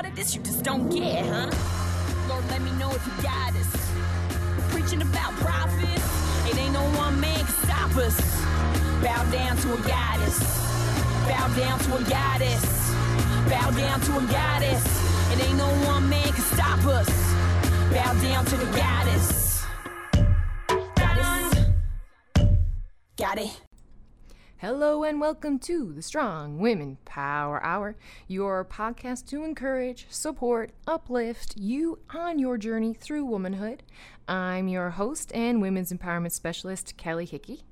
all that this you just don't get, huh? Lord, let me know if you got us. Preaching about prophets, it ain't no one man can stop us. Bow down to a goddess. Bow down to a goddess. Bow down to a goddess. It ain't no one man can stop us. Bow down to the goddess. Goddess. Got it. Hello and welcome to the Strong Women Power Hour, your podcast to encourage, support, uplift you on your journey through womanhood. I'm your host and women's empowerment specialist, Kelly Hickey,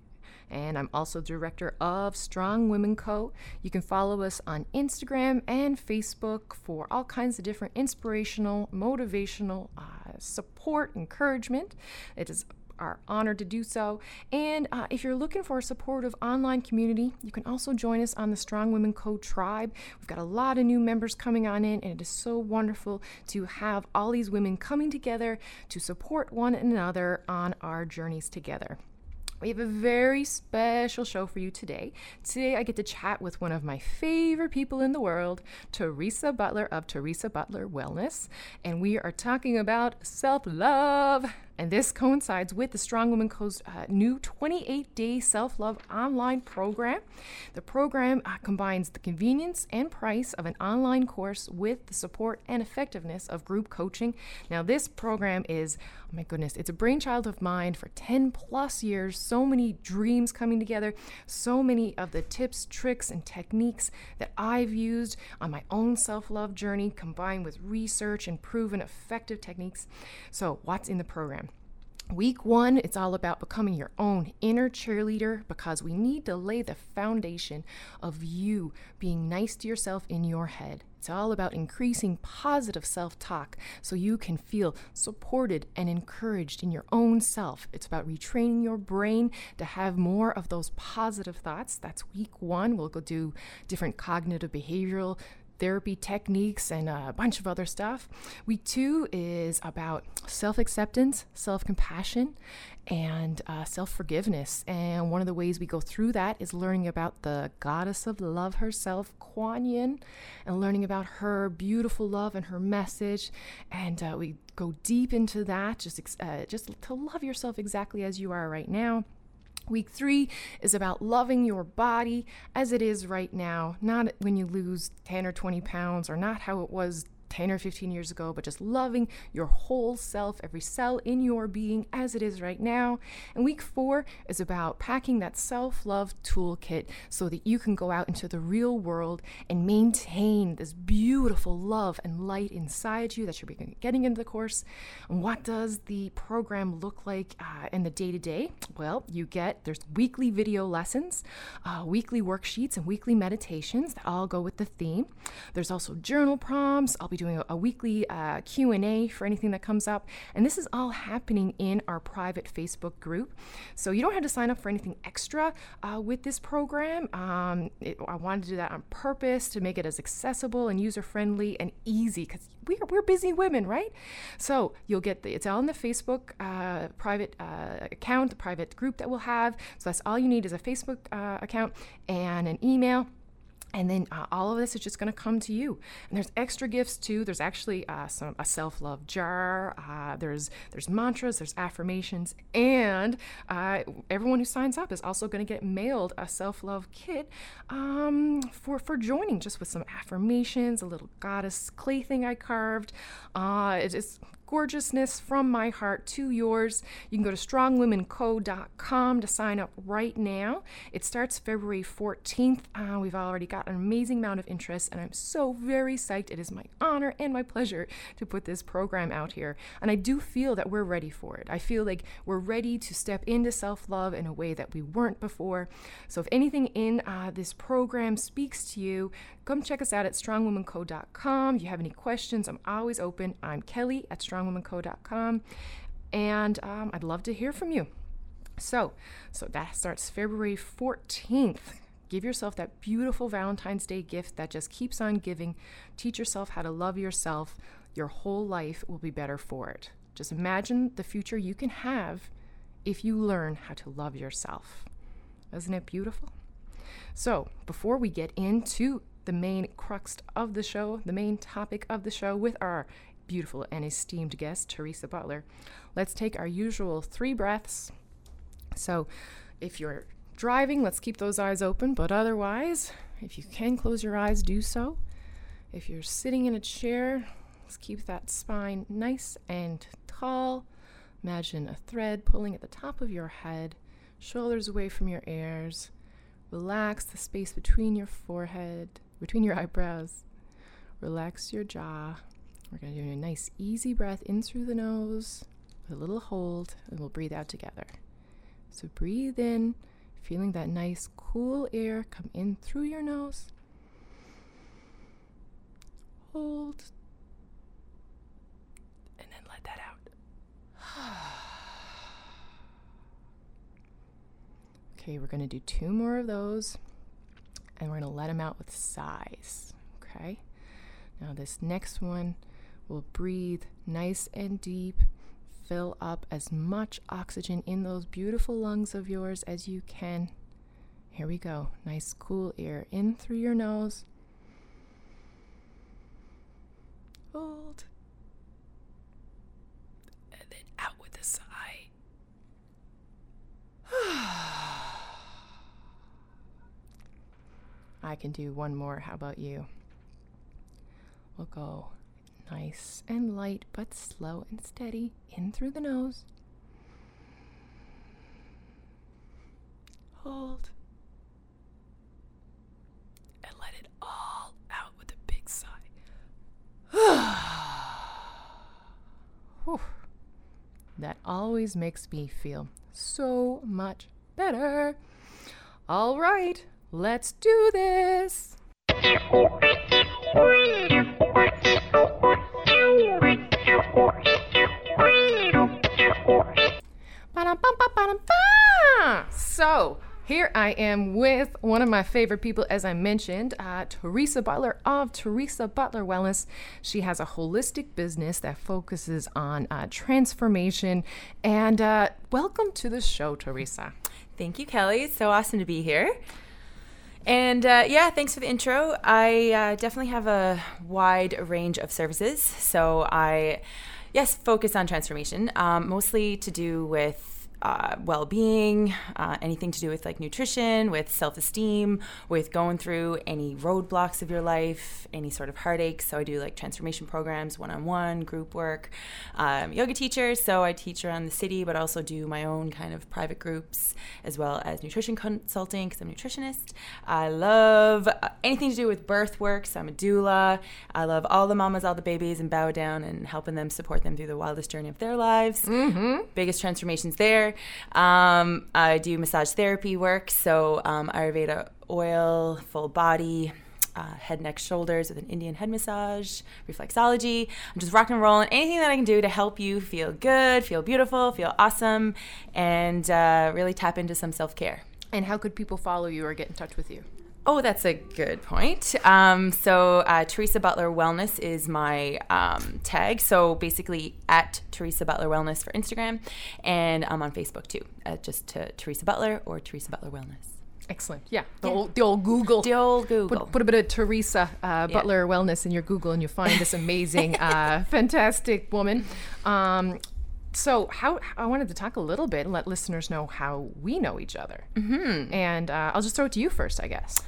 and I'm also director of Strong Women Co. You can follow us on Instagram and Facebook for all kinds of different inspirational, motivational, support, encouragement. It is are honored to do so. And if you're looking for a supportive online community, you can also join us on the Strong Women Co-Tribe. We've got a lot of new members coming on in, and it is so wonderful to have all these women coming together to support one another on our journeys together. We have a very special show for you today. Today I get to chat with one of my favorite people in the world, Teresa Butler of Teresa Butler Wellness, and we are talking about self-love. And this coincides with the Strong Women Co's new 28-day self-love online program. The program combines the convenience and price of an online course with the support and effectiveness of group coaching. Now, this program is, oh my goodness, it's a brainchild of mine for 10 plus years. So many dreams coming together, so many of the tips, tricks, and techniques that I've used on my own self-love journey combined with research and proven effective techniques. So what's in the program? Week one, it's all about becoming your own inner cheerleader, because we need to lay the foundation of you being nice to yourself in your head. It's all about increasing positive self-talk so you can feel supported and encouraged in your own self. It's about retraining your brain to have more of those positive thoughts. That's week one. We'll go do different cognitive behavioral therapy techniques and a bunch of other stuff. Week two is about self-acceptance, self-compassion, and self-forgiveness. And one of the ways we go through that is learning about the goddess of love herself, Kuan Yin, and learning about her beautiful love and her message. And we go deep into that, just to love yourself exactly as you are right now. Week three is about loving your body as it is right now, not when you lose 10 or 20 pounds or not how it was 10 or 15 years ago, but just loving your whole self, every cell in your being as it is right now. And week four is about packing that self-love toolkit so that you can go out into the real world and maintain this beautiful love and light inside you that you're getting into the course. And what does the program look like in the day-to-day? Well, there's weekly video lessons, weekly worksheets, and weekly meditations that all go with the theme. There's also journal prompts. I'll be doing a weekly Q&A for anything that comes up. And this is all happening in our private Facebook group. So you don't have to sign up for anything extra with this program. I wanted to do that on purpose to make it as accessible and user-friendly and easy, because we're busy women, right? So you'll get it's all in the Facebook private account, the private group that we'll have. So that's all you need is a Facebook account and an email. And then all of this is just going to come to you. And there's extra gifts too. There's actually a self-love jar. There's mantras, there's affirmations, and everyone who signs up is also going to get mailed a self-love kit for joining, just with some affirmations, a little goddess clay thing I carved. It's gorgeousness from my heart to yours. You can go to strongwomenco.com to sign up right now. It starts February 14th. We've already got an amazing amount of interest, and I'm so very psyched. It is my honor and my pleasure to put this program out here. And I do feel that we're ready for it. I feel like we're ready to step into self-love in a way that we weren't before. So if anything in this program speaks to you, come check us out at strongwomenco.com. If you have any questions, I'm always open. I'm Kelly at strongwomenco.com, and I'd love to hear from you. So that starts February 14th. Give yourself that beautiful Valentine's Day gift that just keeps on giving. Teach yourself how to love yourself. Your whole life will be better for it. Just imagine the future you can have if you learn how to love yourself. Isn't it beautiful? So before we get into the main crux of the show, the main topic of the show, with our beautiful and esteemed guest, Teresa Butler. Let's take our usual 3 breaths. So if you're driving, let's keep those eyes open, but otherwise, if you can close your eyes, do so. If you're sitting in a chair, let's keep that spine nice and tall. Imagine a thread pulling at the top of your head, shoulders away from your ears. Relax the space between your forehead, between your eyebrows. Relax your jaw. We're going to do a nice easy breath in through the nose with a little hold, and we'll breathe out together. So breathe in, feeling that nice cool air come in through your nose. Hold. And then let that out. Okay, we're going to do 2 more of those, and we're going to let them out with sighs. Okay? Now this next one, we'll breathe nice and deep. Fill up as much oxygen in those beautiful lungs of yours as you can. Here we go. Nice cool air in through your nose. Hold. And then out with a sigh. I can do 1 more. How about you? We'll go nice and light, but slow and steady, in through the nose. Hold. And let it all out with a big sigh. That always makes me feel so much better. All right, let's do this. So here I am with one of my favorite people, as I mentioned, Teresa Butler of Teresa Butler Wellness. She has a holistic business that focuses on transformation. And welcome to the show, Teresa. Thank you, Kelly. It's so awesome to be here. And yeah, thanks for the intro. I definitely have a wide range of services. So I, yes, focus on transformation, mostly to do with well-being, anything to do with like nutrition, with self-esteem, with going through any roadblocks of your life, any sort of heartache. So I do like transformation programs, one-on-one, group work. Yoga teacher, so I teach around the city, but also do my own kind of private groups, as well as nutrition consulting because I'm a nutritionist. I love anything to do with birth work, so I'm a doula. I love all the mamas, all the babies, and bow down and helping them, support them through the wildest journey of their lives. Mm-hmm. Biggest transformations there. I do massage therapy work, so Ayurveda oil, full body, head, neck, shoulders with an Indian head massage, reflexology. I'm just rocking and rolling. Anything that I can do to help you feel good, feel beautiful, feel awesome, and really tap into some self-care. And how could people follow you or get in touch with you? Oh, that's a good point. So Teresa Butler Wellness is my tag. So basically at Teresa Butler Wellness for Instagram. And I'm on Facebook too, just to Teresa Butler or Teresa Butler Wellness. Excellent. Yeah. The old Google. The old Google. Put a bit of Teresa Butler Wellness in your Google and you'll find this amazing, fantastic woman. So I wanted to talk a little bit and let listeners know how we know each other. Mm-hmm. And I'll just throw it to you first, I guess.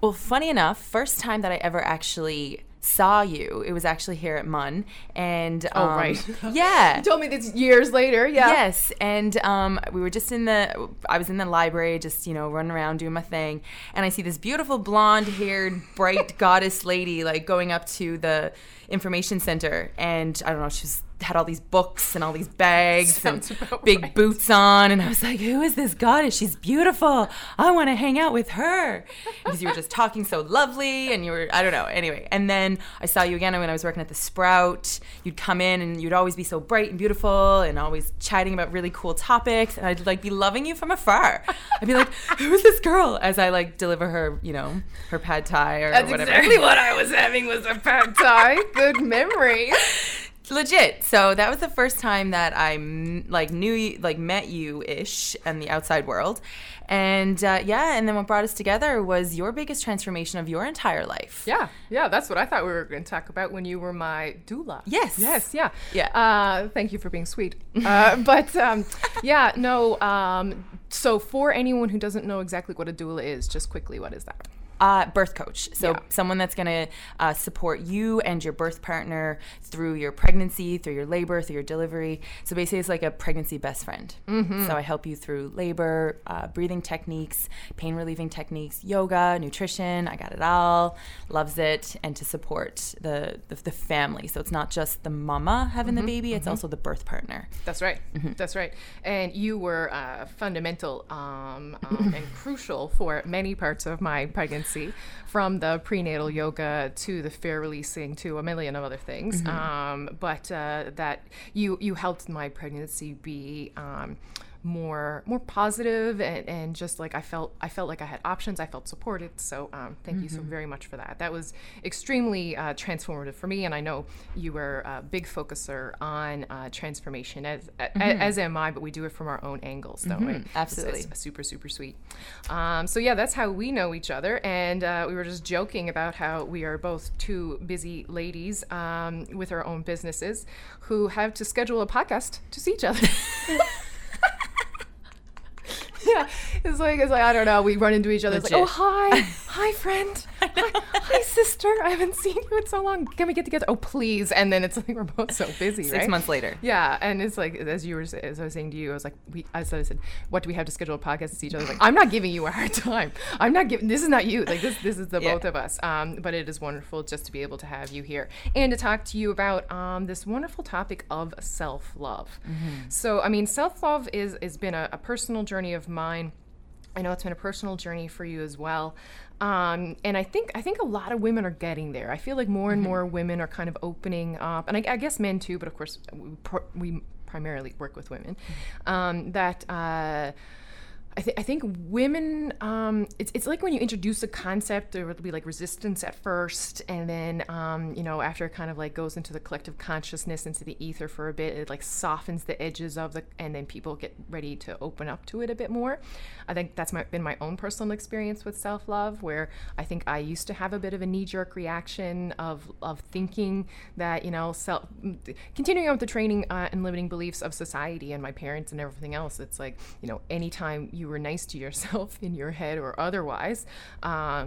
Well, funny enough, first time that I ever actually saw you, it was actually here at MUN. And, yeah. You told me this years later, yeah. Yes, and we were just I was in the library just, running around doing my thing. And I see this beautiful blonde-haired, bright goddess lady, like, going up to the information center. And, I don't know, she's had all these books and all these bags big boots on, and I was like, who is this goddess? She's beautiful. I want to hang out with her. Because you were just talking so lovely, and you were, I don't know, anyway. And then I saw you again when I was working at the Sprout. You'd come in, and you'd always be so bright and beautiful and always chatting about really cool topics, and I'd, like, be loving you from afar. I'd be like, who is this girl? As I, like, deliver her, her pad thai or whatever. That's exactly what I was having was a pad thai. Good memory. Legit. So that was the first time that I met you ish in the outside world, and and then what brought us together was your biggest transformation of your entire life. Yeah, that's what I thought we were going to talk about when you were my doula. Yes, yeah. Thank you for being sweet. So for anyone who doesn't know exactly what a doula is, just quickly, what is that? Birth coach. So someone that's going to support you and your birth partner through your pregnancy, through your labor, through your delivery. So basically it's like a pregnancy best friend. Mm-hmm. So I help you through labor, breathing techniques, pain relieving techniques, yoga, nutrition. I got it all. Loves it. And to support the family. So it's not just the mama having the baby. It's also the birth partner. That's right. Mm-hmm. That's right. And you were fundamental and crucial for many parts of my pregnancy. From the prenatal yoga to the fair releasing to a million of other things. Mm-hmm. That you helped my pregnancy be more positive and just like I felt like I had options. I felt supported. So thank you so very much for that. That was extremely transformative for me. And I know you were a big focuser on transformation as am I, but we do it from our own angles, don't we? Absolutely. It's super, super sweet. So yeah, that's how we know each other. And we were just joking about how we are both two busy ladies with our own businesses who have to schedule a podcast to see each other. Yeah, it's like I don't know. We run into each other. Legit. It's like, oh hi friend, hi sister. I haven't seen you in so long. Can we get together? Oh please! And then it's like we're both so busy. Six right? months later. Yeah, and it's like as I was saying to you, I was like, what do we have to schedule a podcast to see each other? Like, I'm not giving you a hard time. I'm not giving. This is not you. Like this is the both of us. But it is wonderful just to be able to have you here and to talk to you about this wonderful topic of self-love. Mm-hmm. So I mean, self-love has been a personal journey of mine. I know it's been a personal journey for you as well. And I think a lot of women are getting there. I feel like more and more women are kind of opening up, and I guess men too, but of course we primarily work with women, I think women, it's like when you introduce a concept, there will be like resistance at first, and then, after it kind of like goes into the collective consciousness, into the ether for a bit, it like softens the edges and then people get ready to open up to it a bit more. I think that's been my own personal experience with self-love, where I think I used to have a bit of a knee-jerk reaction of thinking that, continuing on with the training and limiting beliefs of society and my parents and everything else, it's like, anytime you were nice to yourself in your head or otherwise,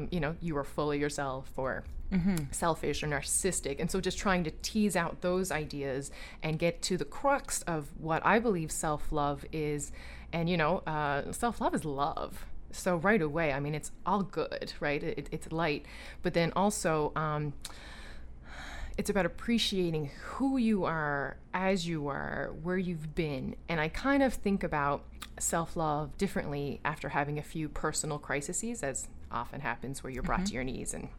you were full of yourself or selfish or narcissistic. And so just trying to tease out those ideas and get to the crux of what I believe self-love is. And, self-love is love. So right away, I mean, it's all good, right? It's light. But then also, it's about appreciating who you are, as you are, where you've been. And I kind of think about self-love differently after having a few personal crises, as often happens, where you're brought to your knees and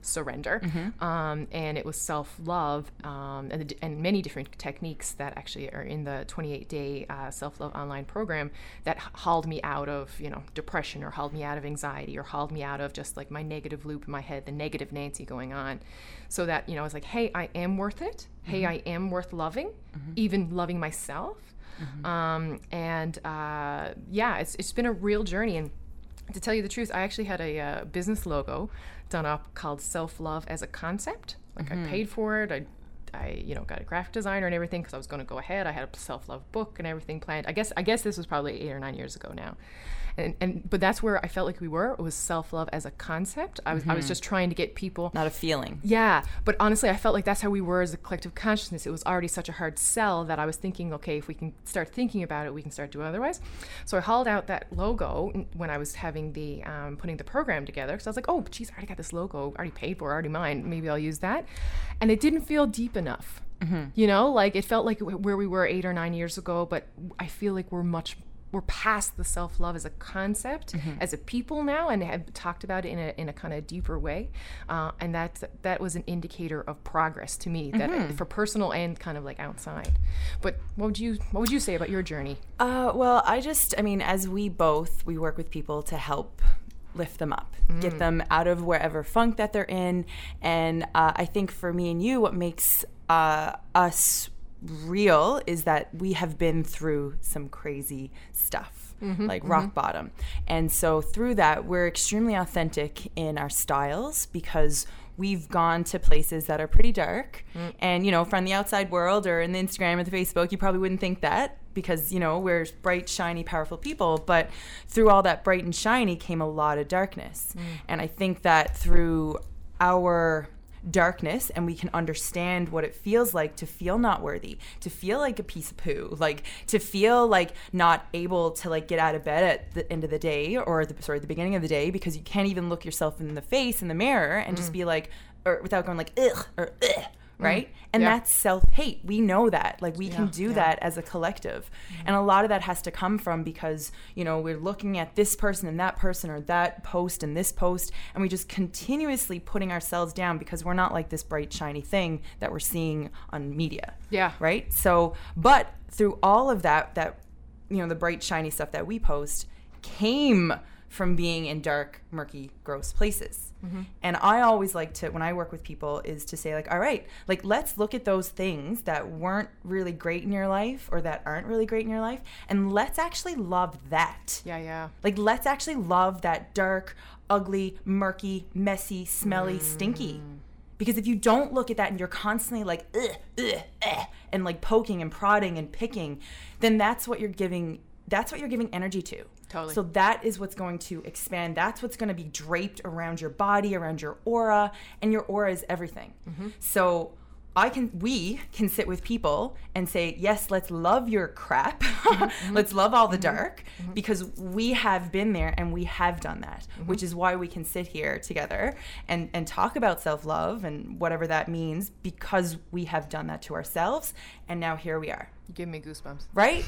surrender. And it was self-love and many different techniques that actually are in the 28-day self-love online program that hauled me out of depression, or hauled me out of anxiety, or hauled me out of just like my negative loop in my head, the negative Nancy going on, so that I was like, hey, I am worth it. Hey, I am worth loving, even loving myself. It's been a real journey. And to tell you the truth, I actually had a business logo done up called Self-Love as a Concept. Like I paid for it. I got a graphic designer and everything because I was going to go ahead. I had a self-love book and everything planned. I guess this was probably 8 or 9 years ago now. But that's where I felt like we were. It was self-love as a concept. I was just trying to get people. Not a feeling. Yeah. But honestly, I felt like that's how we were as a collective consciousness. It was already such a hard sell that I was thinking, okay, if we can start thinking about it, we can start doing otherwise. So I hauled out that logo when I was having the, putting the program together. Because I was like, oh, geez, I already got this logo. Already paid for, already mine. Maybe I'll use that. And it didn't feel deep enough. Like it felt like where we were 8 or 9 years ago. But I feel like we're past the self-love as a concept, as a people now, and have talked about it in a kind of deeper way. And that was an indicator of progress to me, that for personal and kind of like outside. But what would you say about your journey? Well, I mean, as we work with people to help lift them up, get them out of wherever funk that they're in. And I think for me and you, what makes us real is that we have been through some crazy stuff, rock bottom. And so through that, we're extremely authentic in our styles because we've gone to places that are pretty dark. And, you know, from the outside world or in the Instagram or the Facebook, you probably wouldn't think that because, you know, we're bright, shiny, powerful people. But through all that bright and shiny came a lot of darkness. And I think that through our darkness, and we can understand what it feels like to feel not worthy, to feel like a piece of poo, like to feel like not able to like get out of bed at the end of the day or the beginning of the day because you can't even look yourself in the face in the mirror and just be like, or without going like ugh or ugh, right? And that's self-hate. We know that. Like we can do that as a collective. And a lot of that has to come from because, you know, we're looking at this person and that person or that post and this post, and we just continuously putting ourselves down because we're not like this bright, shiny thing that we're seeing on media. Yeah. Right? So, but through all of that, you know, the bright, shiny stuff that we post came from being in dark, murky, gross places. And I always like to, when I work with people, is to say like, all right, like let's look at those things that weren't really great in your life or that aren't really great in your life, and let's actually love that. Like let's actually love that dark, ugly, murky, messy, smelly, stinky. Because if you don't look at that and you're constantly like, and like poking and prodding and picking, then that's what you're giving energy to. Totally. So that is what's going to expand. That's what's going to be draped around your body, around your aura, and your aura is everything. So we can sit with people and say, yes, let's love your crap. Let's love all the dark because we have been there and we have done that, which is why we can sit here together and talk about self-love and whatever that means because we have done that to ourselves. And now here we are. You give me goosebumps. Right?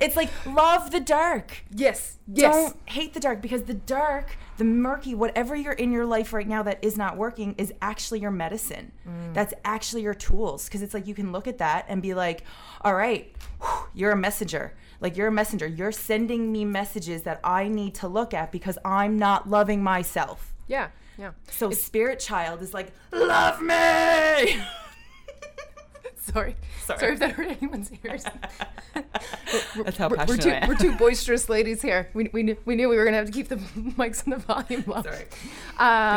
It's like, love the dark. Yes. Don't hate the dark because the dark, the murky, whatever you're in your life right now that is not working is actually your medicine. That's actually your tools. Because it's like you can look at that and be like, all right, you're a messenger. Like you're a messenger. You're sending me messages that I need to look at because I'm not loving myself. Yeah. So spirit child is like, love me! Sorry if that hurt anyone's ears. That's how passionate I am. We're two boisterous ladies here. We knew we were going to have to keep the mics and the volume up.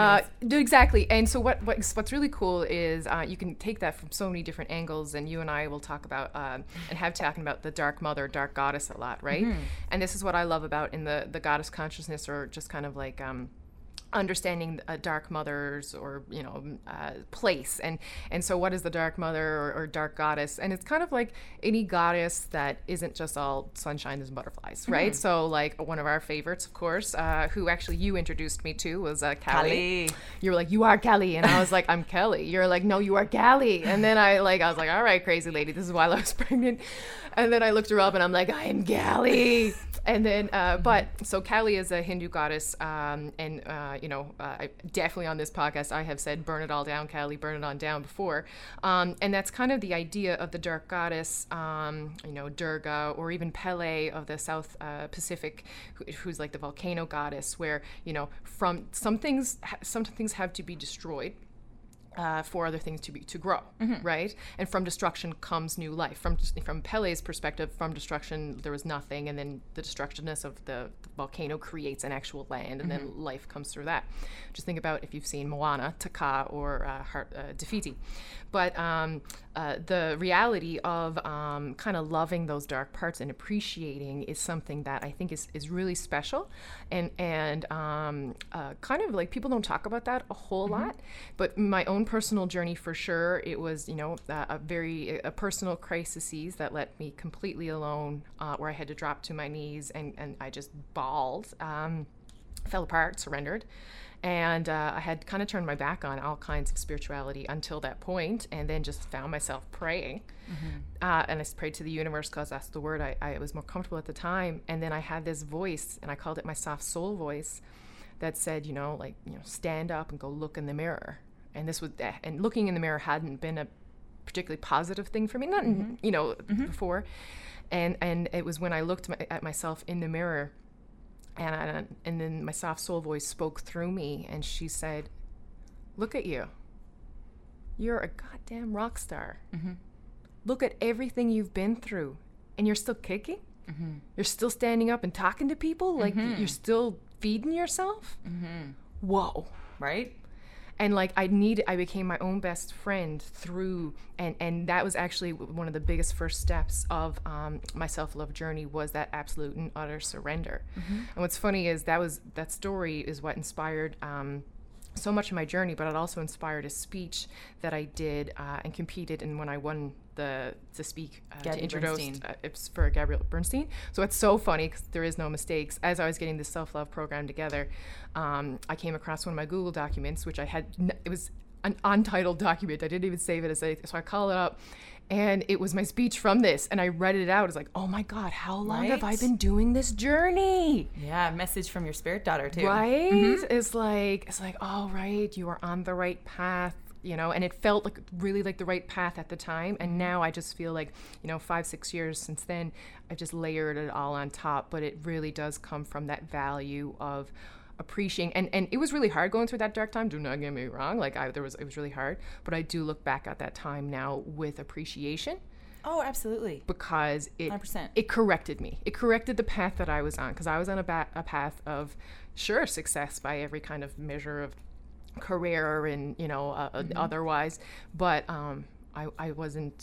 Sorry. Exactly. And so what's really cool is you can take that from so many different angles, and you and I will talk about and have talking about the dark mother, dark goddess a lot, right? And this is what I love about in the goddess consciousness, or just kind of like understanding a dark mother's or place and so what is the dark mother or dark goddess, and it's kind of like any goddess that isn't just all sunshine and butterflies, right? So like one of our favorites, of course, who actually you introduced me to was Kali. You were like, you are Kali, and I was like, I'm Kelly. You're like, no, you are Kali. And then I was like, all right, crazy lady, this is while I was pregnant. And then I looked her up and I'm like, I am Kali. And then, so Kali is a Hindu goddess, I definitely on this podcast, I have said, burn it all down, Kali, burn it on down before. And that's kind of the idea of the dark goddess, Durga, or even Pele of the South Pacific, who's like the volcano goddess, where, you know, from some things have to be destroyed. For other things to grow, right? And from destruction comes new life. From Pele's perspective, from destruction there was nothing, and then the destructiveness of the volcano creates an actual land, and then life comes through that. Just think about if you've seen Moana, Taka, or De Fiti. But the reality of kind of loving those dark parts and appreciating is something that I think is really special, and kind of like people don't talk about that a whole lot. But my own personal journey, for sure, it was a very personal crises that left me completely alone, where I had to drop to my knees and I just bawled, fell apart, surrendered, and I had kind of turned my back on all kinds of spirituality until that point, and then just found myself praying, and I prayed to the universe because that's the word I was more comfortable at the time. And then I had this voice, and I called it my soft soul voice, that said, stand up and go look in the mirror. And this was, and looking in the mirror hadn't been a particularly positive thing for me, not before. And it was when I looked at myself in the mirror, And then my soft soul voice spoke through me, and she said, look at you. You're a goddamn rock star. Mm-hmm. Look at everything you've been through, and you're still kicking? Mm-hmm. You're still standing up and talking to people? Like, mm-hmm. You're still feeding yourself? Mm-hmm. Whoa. Right? And like I became my own best friend through, and that was actually one of the biggest first steps of my self-love journey, was that absolute and utter surrender. Mm-hmm. And what's funny is that story is what inspired so much of my journey, but it also inspired a speech that I did and competed in when I won to speak to introduce for Gabrielle Bernstein. So it's so funny because there is no mistakes. As I was getting this self-love program together, I came across one of my Google documents, which I had. It was an untitled document. I didn't even save it as anything. So I call it up, and it was my speech from this. And I read it out. It's like, oh my God, how long have I been doing this journey? Yeah, a message from your spirit daughter too. Right? Mm-hmm. It's like, all right, you are on the right path. You know, and it felt like really like the right path at the time. And now I just feel like, you know, 5-6 years since then, I've just layered it all on top. But it really does come from that value of appreciating. And it was really hard going through that dark time. Do not get me wrong. Like it was really hard. But I do look back at that time now with appreciation. Oh, absolutely. Because it corrected me. It corrected the path that I was on, because I was on a path of sure success by every kind of measure of career and, you know, mm-hmm. otherwise, but I wasn't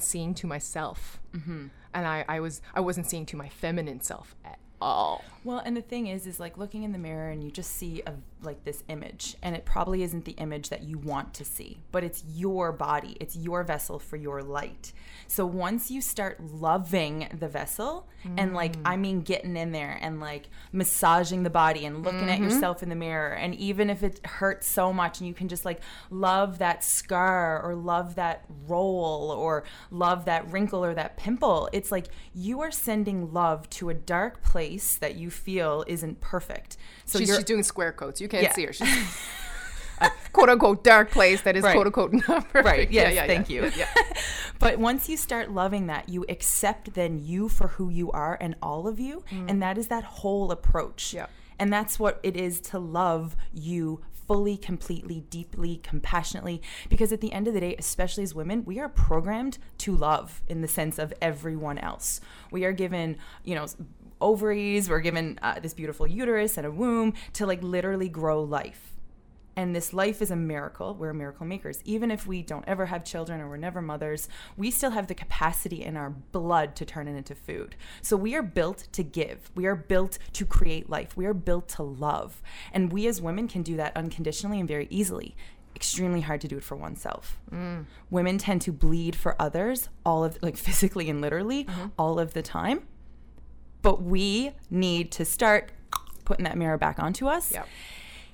seeing to myself, mm-hmm. and I wasn't seeing to my feminine self at all. Well, and the thing is like looking in the mirror and you just see like this image, and it probably isn't the image that you want to see, but it's your body, it's your vessel for your light. So once you start loving the vessel and like, I mean, getting in there and like massaging the body and looking at yourself in the mirror, and even if it hurts so much, and you can just like love that scar or love that roll or love that wrinkle or that pimple, it's like you are sending love to a dark place that you feel isn't perfect. So she's doing square quotes. You can't see her. She's a quote-unquote dark place that is quote-unquote not perfect. Right. Yes, thank you. Yeah. But once you start loving that, you accept then you for who you are and all of you, and that is that whole approach. Yeah. And that's what it is to love you fully, completely, deeply, compassionately, because at the end of the day, especially as women, we are programmed to love in the sense of everyone else. We are given, you know, ovaries, we're given this beautiful uterus and a womb to like literally grow life. And this life is a miracle. We're miracle makers. Even if we don't ever have children or we're never mothers, we still have the capacity in our blood to turn it into food. So we are built to give. We are built to create life. We are built to love. And we as women can do that unconditionally and very easily. Extremely hard to do it for oneself. Women tend to bleed for others, all of like physically and literally, all of the time. But we need to start putting that mirror back onto us. Yep.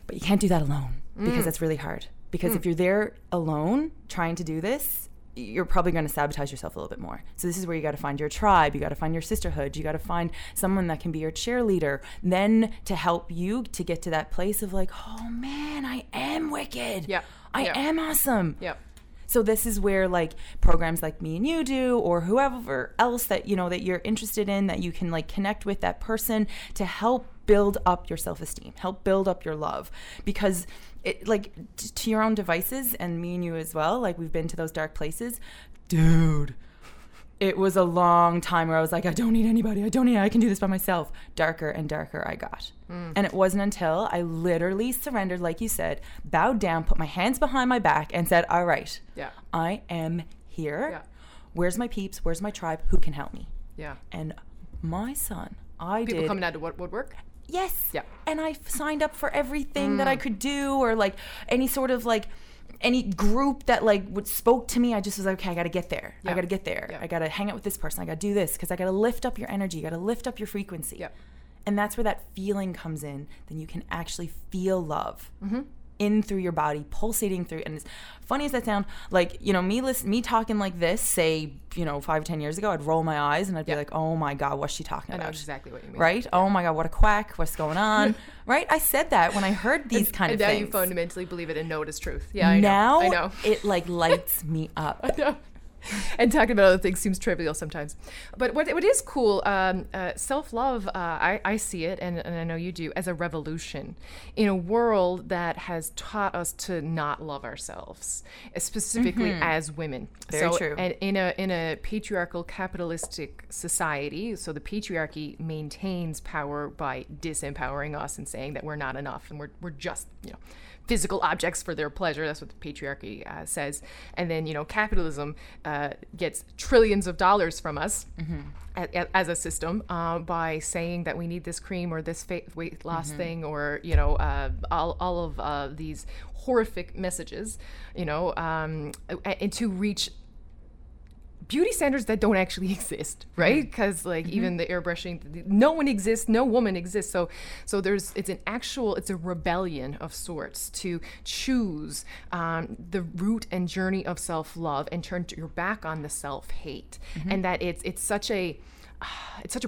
But you can't do that alone, because that's really hard. Because if you're there alone trying to do this, you're probably going to sabotage yourself a little bit more. So this is where you got to find your tribe. You got to find your sisterhood. You got to find someone that can be your cheerleader. Then to help you to get to that place of like, oh man, I am wicked. Yep. I am awesome. Yep. So this is where like programs like Me and You do, or whoever else that, you know, that you're interested in, that you can like connect with that person to help build up your self-esteem, help build up your love, because it like to your own devices, and Me and You as well. Like we've been to those dark places, dude. It was a long time where I was like, I don't need anybody. I can do this by myself. Darker and darker I got. And it wasn't until I literally surrendered, like you said, bowed down, put my hands behind my back and said, all right, I am here. Yeah. Where's my peeps? Where's my tribe? Who can help me? Yeah. And my son, people coming out to woodwork? Yes. Yeah. And I signed up for everything that I could do, or like any sort of like, any group that like would spoke to me. I just was like, okay, I got to get there. Yeah. I got to get there. Yeah. I got to hang out with this person. I got to do this, because I got to lift up your energy. You got to lift up your frequency. Yeah. And that's where that feeling comes in. Then you can actually feel love in through your body, pulsating through. And as funny as that sounds, like, you know, me talking like this, say, you know, 5 or 10 years ago, I'd roll my eyes and I'd be like, oh my God, what's she talking about? I know exactly what you mean. Right? Yeah. Oh my God, what a quack. What's going on? Right? I said that when I heard these kind of things. And now you fundamentally believe it and know it is truth. Yeah, I know. Now it like lights me up. I know. and talking about other things seems trivial sometimes. But what is cool, self-love, I see it, and I know you do, as a revolution in a world that has taught us to not love ourselves, specifically as women. Very true. And in a patriarchal capitalistic society, so the patriarchy maintains power by disempowering us and saying that we're not enough and we're just, physical objects for their pleasure. That's what the patriarchy says. And then, capitalism gets trillions of dollars from us as a system by saying that we need this cream or this weight loss thing or, all of these horrific messages, and to reach beauty standards that don't actually exist, right? Because even the airbrushing, no one exists, no woman exists. So it's a rebellion of sorts to choose the route and journey of self-love and turn your back on the self-hate, and that it's such a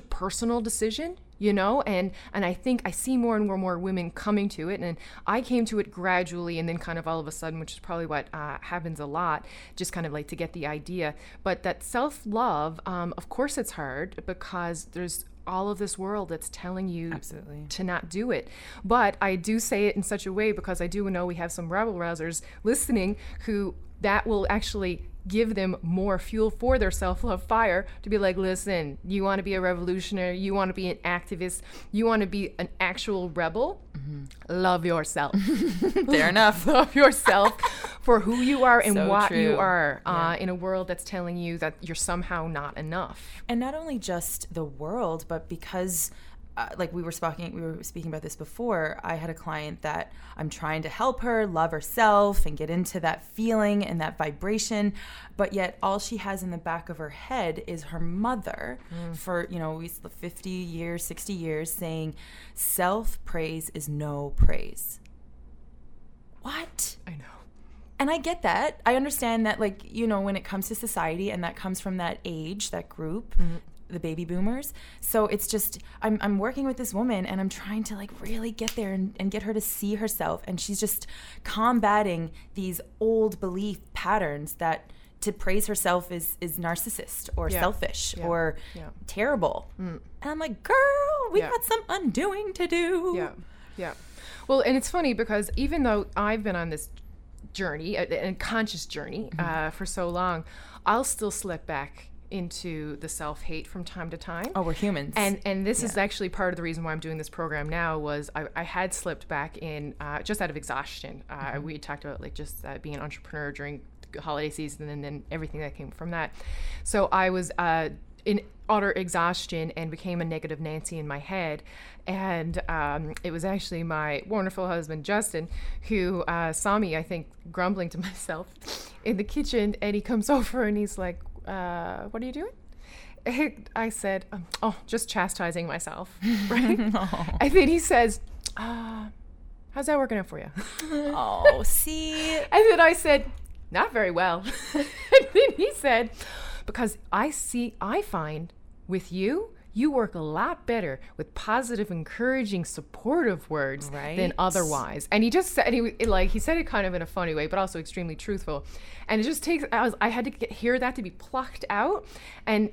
personal decision. And I think I see more and more women coming to it, and I came to it gradually and then kind of all of a sudden, which is probably what happens a lot, just kind of like to get the idea. But that self-love, of course it's hard because there's all of this world that's telling you to not do it. But I do say it in such a way because I do know we have some rabble rousers listening who that will actually give them more fuel for their self-love fire to be like, listen, you want to be a revolutionary, you want to be an activist, you want to be an actual rebel, love yourself. Fair enough. Love yourself for who you are and you are in a world that's telling you that you're somehow not enough. And not only just the world, but because we were speaking about this before. I had a client that I'm trying to help her love herself and get into that feeling and that vibration, but yet all she has in the back of her head is her mother for 50 years, 60 years saying self-praise is no praise. What? I know. And I get that. I understand that when it comes to society and that comes from that age, that group, the baby boomers. So it's just, I'm working with this woman and I'm trying to really get there and get her to see herself. And she's just combating these old belief patterns that to praise herself is narcissist or selfish or terrible. And I'm like, girl, we got some undoing to do. Yeah. Well, and it's funny because even though I've been on this journey, a conscious journey for so long, I'll still slip back into the self-hate from time to time. Oh, we're humans. And this is actually part of the reason why I'm doing this program now was I had slipped back in just out of exhaustion. We had talked about being an entrepreneur during holiday season and then everything that came from that. So I was in utter exhaustion and became a negative Nancy in my head. And it was actually my wonderful husband, Justin, who saw me, I think, grumbling to myself in the kitchen. And he comes over and he's like, what are you doing? I said, just chastising myself, right? And then he says, how's that working out for you? Oh, see? And then I said, not very well. And then he said, because I find with you work a lot better with positive, encouraging, supportive words than otherwise. And he just said, he said it kind of in a funny way, but also extremely truthful. And it just takes, I had to hear that to be plucked out. And,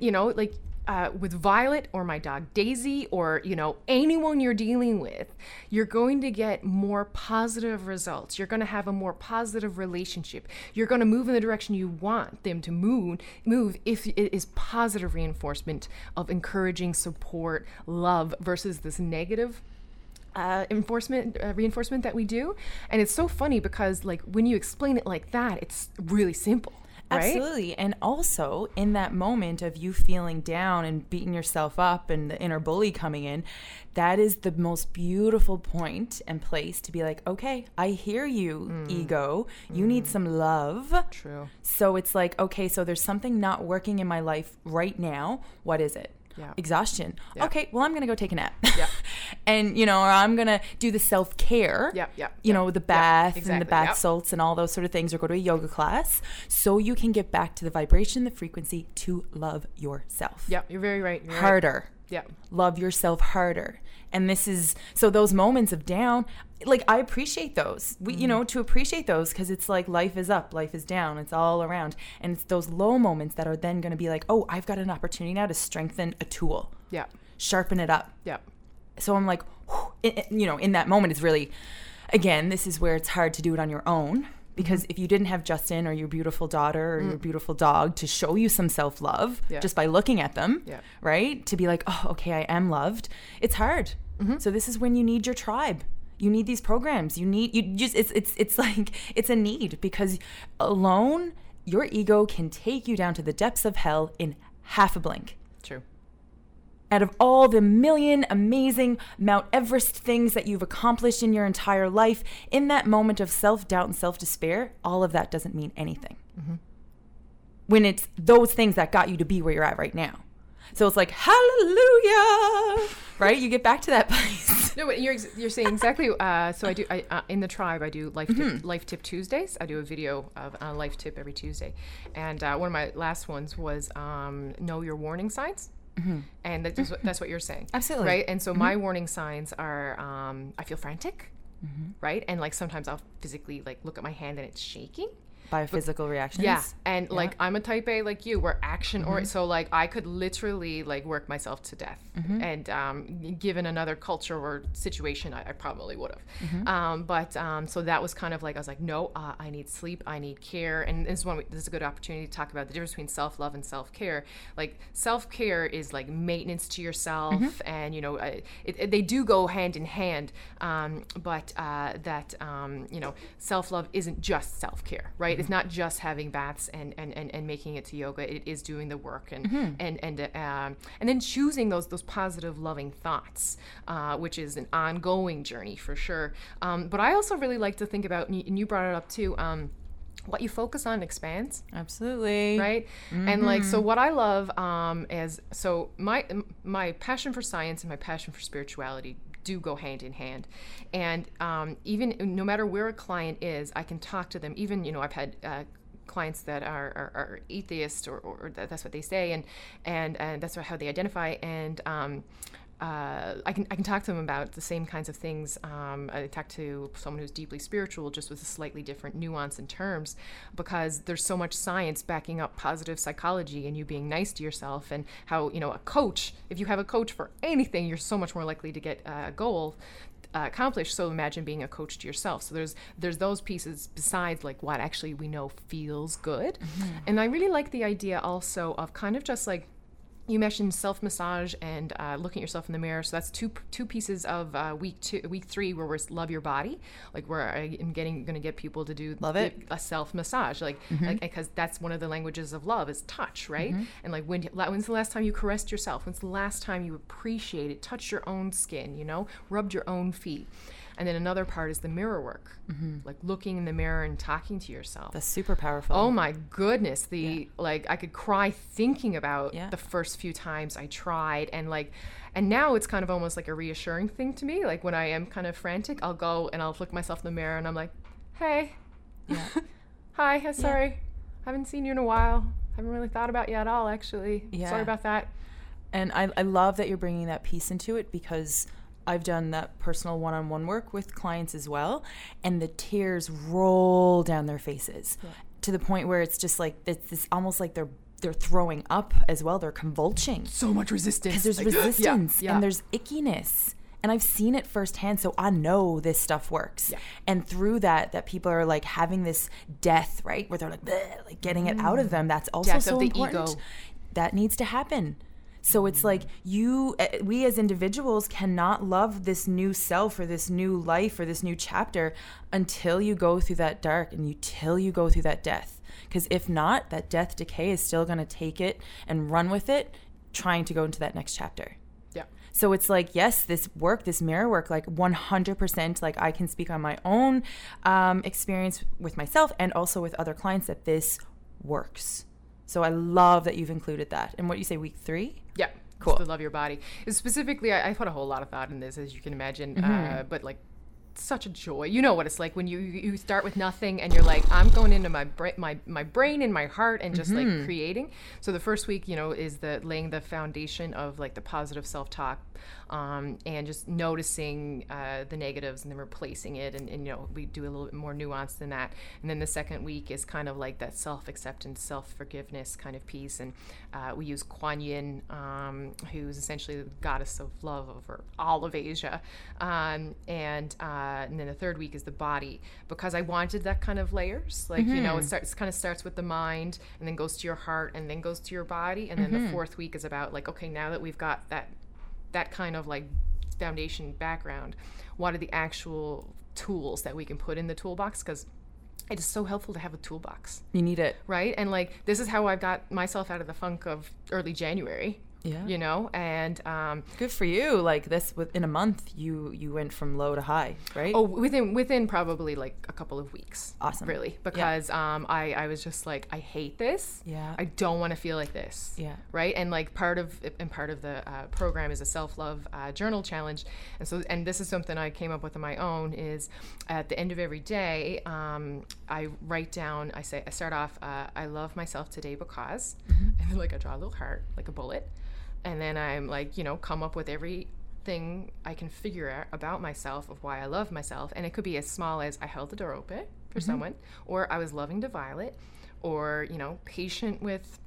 with Violet or my dog Daisy or, anyone you're dealing with, you're going to get more positive results. You're going to have a more positive relationship. You're going to move in the direction you want them to move if it is positive reinforcement of encouraging support, love versus this negative reinforcement that we do. And it's so funny because when you explain it like that, it's really simple. Right? Absolutely. And also in that moment of you feeling down and beating yourself up and the inner bully coming in, that is the most beautiful point and place to be like, okay, I hear you, ego. You need some love. True. So it's like, okay, so there's something not working in my life right now. What is it? Yeah. Exhaustion. Yeah. Okay, well, I'm going to go take a nap. Yeah. And, or I'm going to do the self-care, the bath and the bath salts and all those sort of things, or go to a yoga class so you can get back to the vibration, the frequency to love yourself. Yeah, you're very right. Harder. Right. Yeah. Love yourself harder. And this is, so those moments of down, like, I appreciate those. We, you know, to appreciate those, because it's like life is up, life is down. It's all around. And it's those low moments that are then going to be like, oh, I've got an opportunity now to strengthen a tool. Yeah. Sharpen it up. Yeah. So I'm like, you know, in that moment, it's really, again, this is where it's hard to do it on your own. Because if you didn't have Justin or your beautiful daughter or your beautiful dog to show you some self-love just by looking at them, right? To be like, oh, okay, I am loved. It's hard. So this is when you need your tribe. You need these programs. You need, you just, it's like, it's a need, because alone your ego can take you down to the depths of hell in half a blink. True. Out of all the million amazing Mount Everest things that you've accomplished in your entire life, in that moment of self-doubt and self-despair, all of that doesn't mean anything. When it's those things that got you to be where you're at right now. So it's like, hallelujah, right? You get back to that place. No, but you're saying exactly. So I do, in the tribe, I do Life Tip Tuesdays. I do a video of a life tip every Tuesday. And one of my last ones was know your warning signs. And that's what you're saying. Absolutely. Right? And so my warning signs are I feel frantic, right? And, like, sometimes I'll physically, like, look at my hand and it's shaking. Biophysical reactions. Yeah. And, like, I'm a type A like you, where action or so, like, I could literally, like, work myself to death. And given another culture or situation, I probably would have. But so that was kind of like, I was like, no, I need sleep, I need care. And this is a good opportunity to talk about the difference between self-love and self-care. Like, self-care is like maintenance to yourself, and, you know, they do go hand in hand. But you know, self-love isn't just self-care, right? It's not just having baths and making it to yoga. It is doing the work and then choosing those positive, loving thoughts, which is an ongoing journey for sure. But I also really like to think about, and you brought it up too, what you focus on expands. Absolutely. Right? And, like, so what I love is, so my passion for science and my passion for spirituality do go hand in hand. And even no matter where a client is, I can talk to them. Even, you know, I've had clients that are atheists, or that's what they say, and that's how they identify. And I can talk to them about the same kinds of things. I talk to someone who's deeply spiritual, just with a slightly different nuance in terms, because there's so much science backing up positive psychology and you being nice to yourself, and how, you know, a coach, if you have a coach for anything, you're so much more likely to get a goal accomplished. So imagine being a coach to yourself. So there's those pieces besides, like, what actually we know feels good. And I really like the idea also of kind of just like, you mentioned self-massage and looking at yourself in the mirror. So that's two pieces of week 3, where we're love your body, like, where I'm going to get people to do a self-massage, like, because that's one of the languages of love is touch, right? And, like, when's the last time you caressed yourself? When's the last time you appreciated, touched your own skin, you know, rubbed your own feet? And then another part is the mirror work, like looking in the mirror and talking to yourself. That's super powerful. Oh my goodness. Like, I could cry thinking about the first few times I tried, and, like, and now it's kind of almost like a reassuring thing to me. Like, when I am kind of frantic, I'll go and I'll look myself in the mirror and I'm like, hey, hi, I'm sorry. I haven't seen you in a while. I haven't really thought about you at all, actually. Yeah. Sorry about that. And I love that you're bringing that piece into it, because I've done that personal one-on-one work with clients as well, and the tears roll down their faces to the point where it's just like, it's almost like they're throwing up as well. They're convulsing. So much resistance. Because there's resistance and there's ickiness. And I've seen it firsthand, so I know this stuff works. Yeah. And through that people are, like, having this death, right, where they're like getting it out of them. That's also death so of the important. Ego. That needs to happen. So it's like we as individuals cannot love this new self or this new life or this new chapter until you go through that dark and until you go through that death. Because if not, that death decay is still going to take it and run with it, trying to go into that next chapter. Yeah. So it's like, yes, this mirror work, like 100%, like, I can speak on my own experience with myself and also with other clients that this works. So I love that you've included that. And what you say, week 3? Yeah. Cool. Just to love your body. Specifically, I put a whole lot of thought in this, as you can imagine, but, like, such a joy. You know what it's like when you start with nothing and you're like, I'm going into my brain and my heart and just like creating. So the first week, you know, is the laying the foundation of like the positive self-talk, and just noticing the negatives and then replacing it. And, you know, we do a little bit more nuanced than that. And then the second week is kind of like that self-acceptance, self-forgiveness kind of piece. And we use Kuan Yin, who's essentially the goddess of love over all of Asia. And then the third week is the body, because I wanted that kind of layers. Like, you know, it kind of starts with the mind and then goes to your heart and then goes to your body. And then the fourth week is about like, okay, now that we've got that kind of like foundation background, what are the actual tools that we can put in the toolbox? Because it is so helpful to have a toolbox. You need it. Right? And like, this is how I got myself out of the funk of early January. Yeah. You know, and good for you. Like this, within a month, you went from low to high, right? Oh, within probably like a couple of weeks. Awesome. Really, because I was just like, I hate this. Yeah. I don't want to feel like this. Yeah. Right. And like part of the program is a self-love journal challenge, and this is something I came up with on my own. Is at the end of every day, I write down. I start off. I love myself today because, and then like I draw a little heart, like a bullet. And then I'm like, you know, come up with everything I can figure out about myself of why I love myself. And it could be as small as I held the door open for someone, or I was loving to Violet, or, you know, patient with,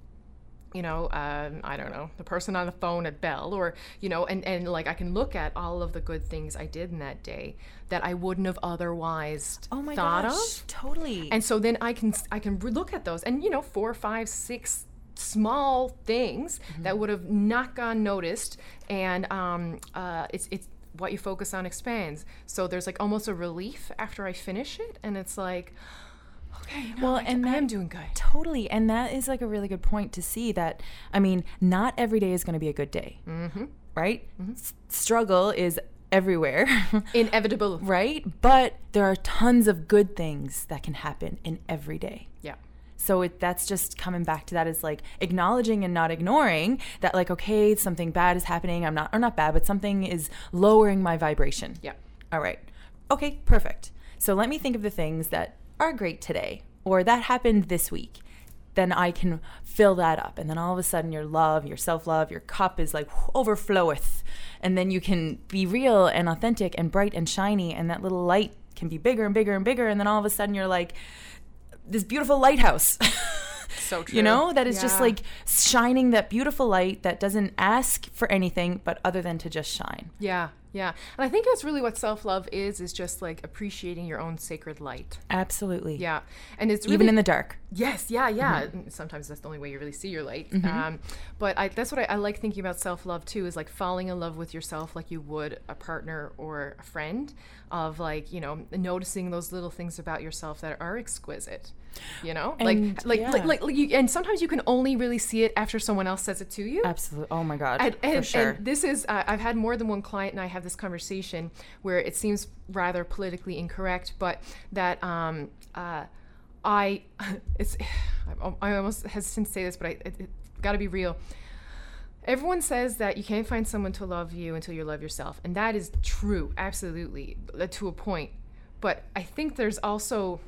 you know, I don't know, the person on the phone at Bell, or, you know, and like I can look at all of the good things I did in that day that I wouldn't have otherwise thought of. Totally. And so then I can look at those and, you know, 4, 5, 6 small things that would have not gone noticed, and it's what you focus on expands. So there's like almost a relief after I finish it, and it's like, okay, no, well, and I'm doing good. Totally, and that is like a really good point to see that. I mean, not every day is going to be a good day, right? Struggle is everywhere, inevitable, right? But there are tons of good things that can happen in every day. Yeah. So that's just coming back to that is like acknowledging and not ignoring that, like, okay, something bad is happening. Not bad, but something is lowering my vibration. Yeah. All right. Okay, perfect. So let me think of the things that are great today or that happened this week. Then I can fill that up. And then all of a sudden your love, your self-love, your cup is like overfloweth. And then you can be real and authentic and bright and shiny. And that little light can be bigger and bigger and bigger. And then all of a sudden you're like, this beautiful lighthouse. So true. You know, that is just like shining that beautiful light that doesn't ask for anything but other than to just shine. Yeah. Yeah. And I think that's really what self-love is just like appreciating your own sacred light. Absolutely. Yeah. And it's really, even in the dark. Yes. Yeah. Yeah. Mm-hmm. Sometimes that's the only way you really see your light. But that's what I like thinking about self-love too, is like falling in love with yourself like you would a partner or a friend, of like, you know, noticing those little things about yourself that are exquisite, you know, and like you, and sometimes you can only really see it after someone else says it to you. Absolutely. Oh my God. And for sure. And this is, I've had more than one client and I have this conversation where it seems rather politically incorrect, but that I almost hesitant to say this, but it got to be real. Everyone says that you can't find someone to love you until you love yourself, and that is true, absolutely, to a point. But I think there's also,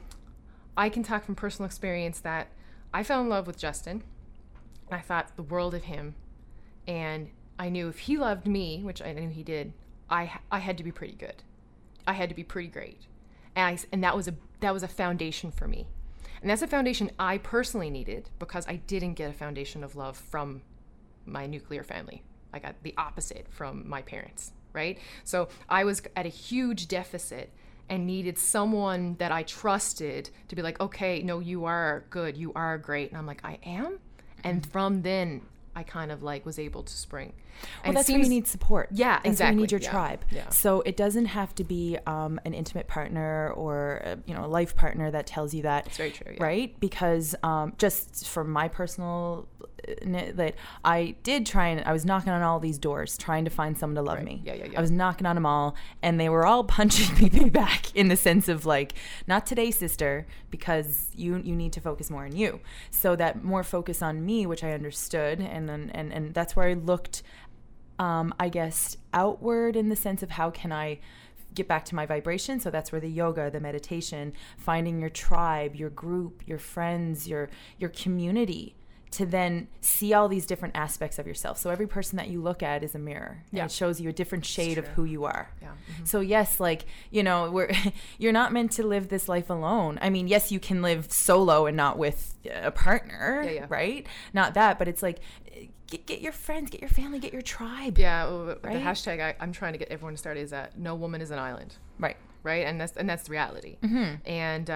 I can talk from personal experience that I fell in love with Justin, and I thought the world of him, and I knew if he loved me, which I knew he did, I had to be pretty good. I had to be pretty great. And that was a foundation for me. And that's a foundation I personally needed, because I didn't get a foundation of love from my nuclear family. I got the opposite from my parents, right? So I was at a huge deficit and needed someone that I trusted to be like, okay, no, you are good, you are great. And I'm like, I am? And from then, I kind of like was able to spring. And well, that's when you need support. Yeah, that's exactly. You need your tribe. Yeah. So it doesn't have to be an intimate partner or a life partner that tells you that. That's very true. Yeah. Right? Because just from my personal, that I did try, and I was knocking on all these doors trying to find someone to love me. Yeah. I was knocking on them all, and they were all punching me back in the sense of like, not today, sister, because you need to focus more on you. So that more focus on me, which I understood, and that's where I looked, I guess, outward in the sense of how can I get back to my vibration. So that's where the yoga, the meditation, finding your tribe, your group, your friends, your community, to then see all these different aspects of yourself. So every person that you look at is a mirror. Yeah. And it shows you a different shade of who you are. Yeah. Mm-hmm. So yes, like, you know, you're not meant to live this life alone. I mean, yes, you can live solo and not with a partner, right? Not that, but it's like, get your friends, get your family, get your tribe. Yeah, right? The hashtag I'm trying to get everyone to start is that no woman is an island. Right. Right, and that's the reality. Mm-hmm. And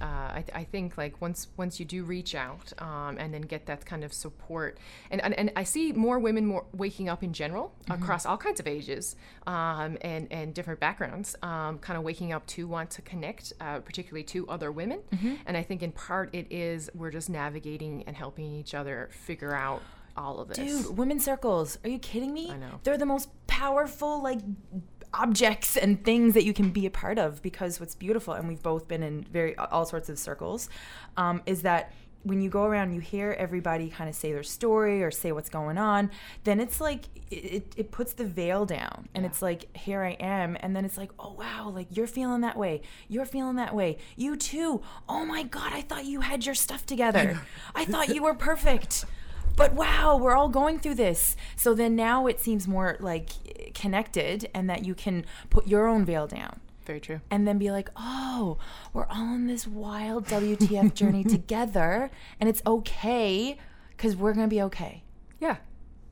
I think, like, once you do reach out and then get that kind of support, and I see more women waking up in general across all kinds of ages and different backgrounds, kind of waking up to want to connect, particularly to other women. Mm-hmm. And I think in part it is we're just navigating and helping each other figure out all of this. Dude, women's circles? Are you kidding me? I know, they're the most powerful, like, objects and things that you can be a part of, because what's beautiful, and we've both been in all sorts of circles, is that when you go around, you hear everybody kind of say their story or say what's going on, then it's like it puts the veil down, and it's like, here I am, and then it's like, oh wow, like, you're feeling that way, you're feeling that way, you too, oh my god, I thought you had your stuff together, I thought you were perfect. But wow, we're all going through this. So then now it seems more like connected, and that you can put your own veil down. Very true. And then be like, oh, we're all on this wild WTF journey together, and it's okay, because we're going to be okay. Yeah.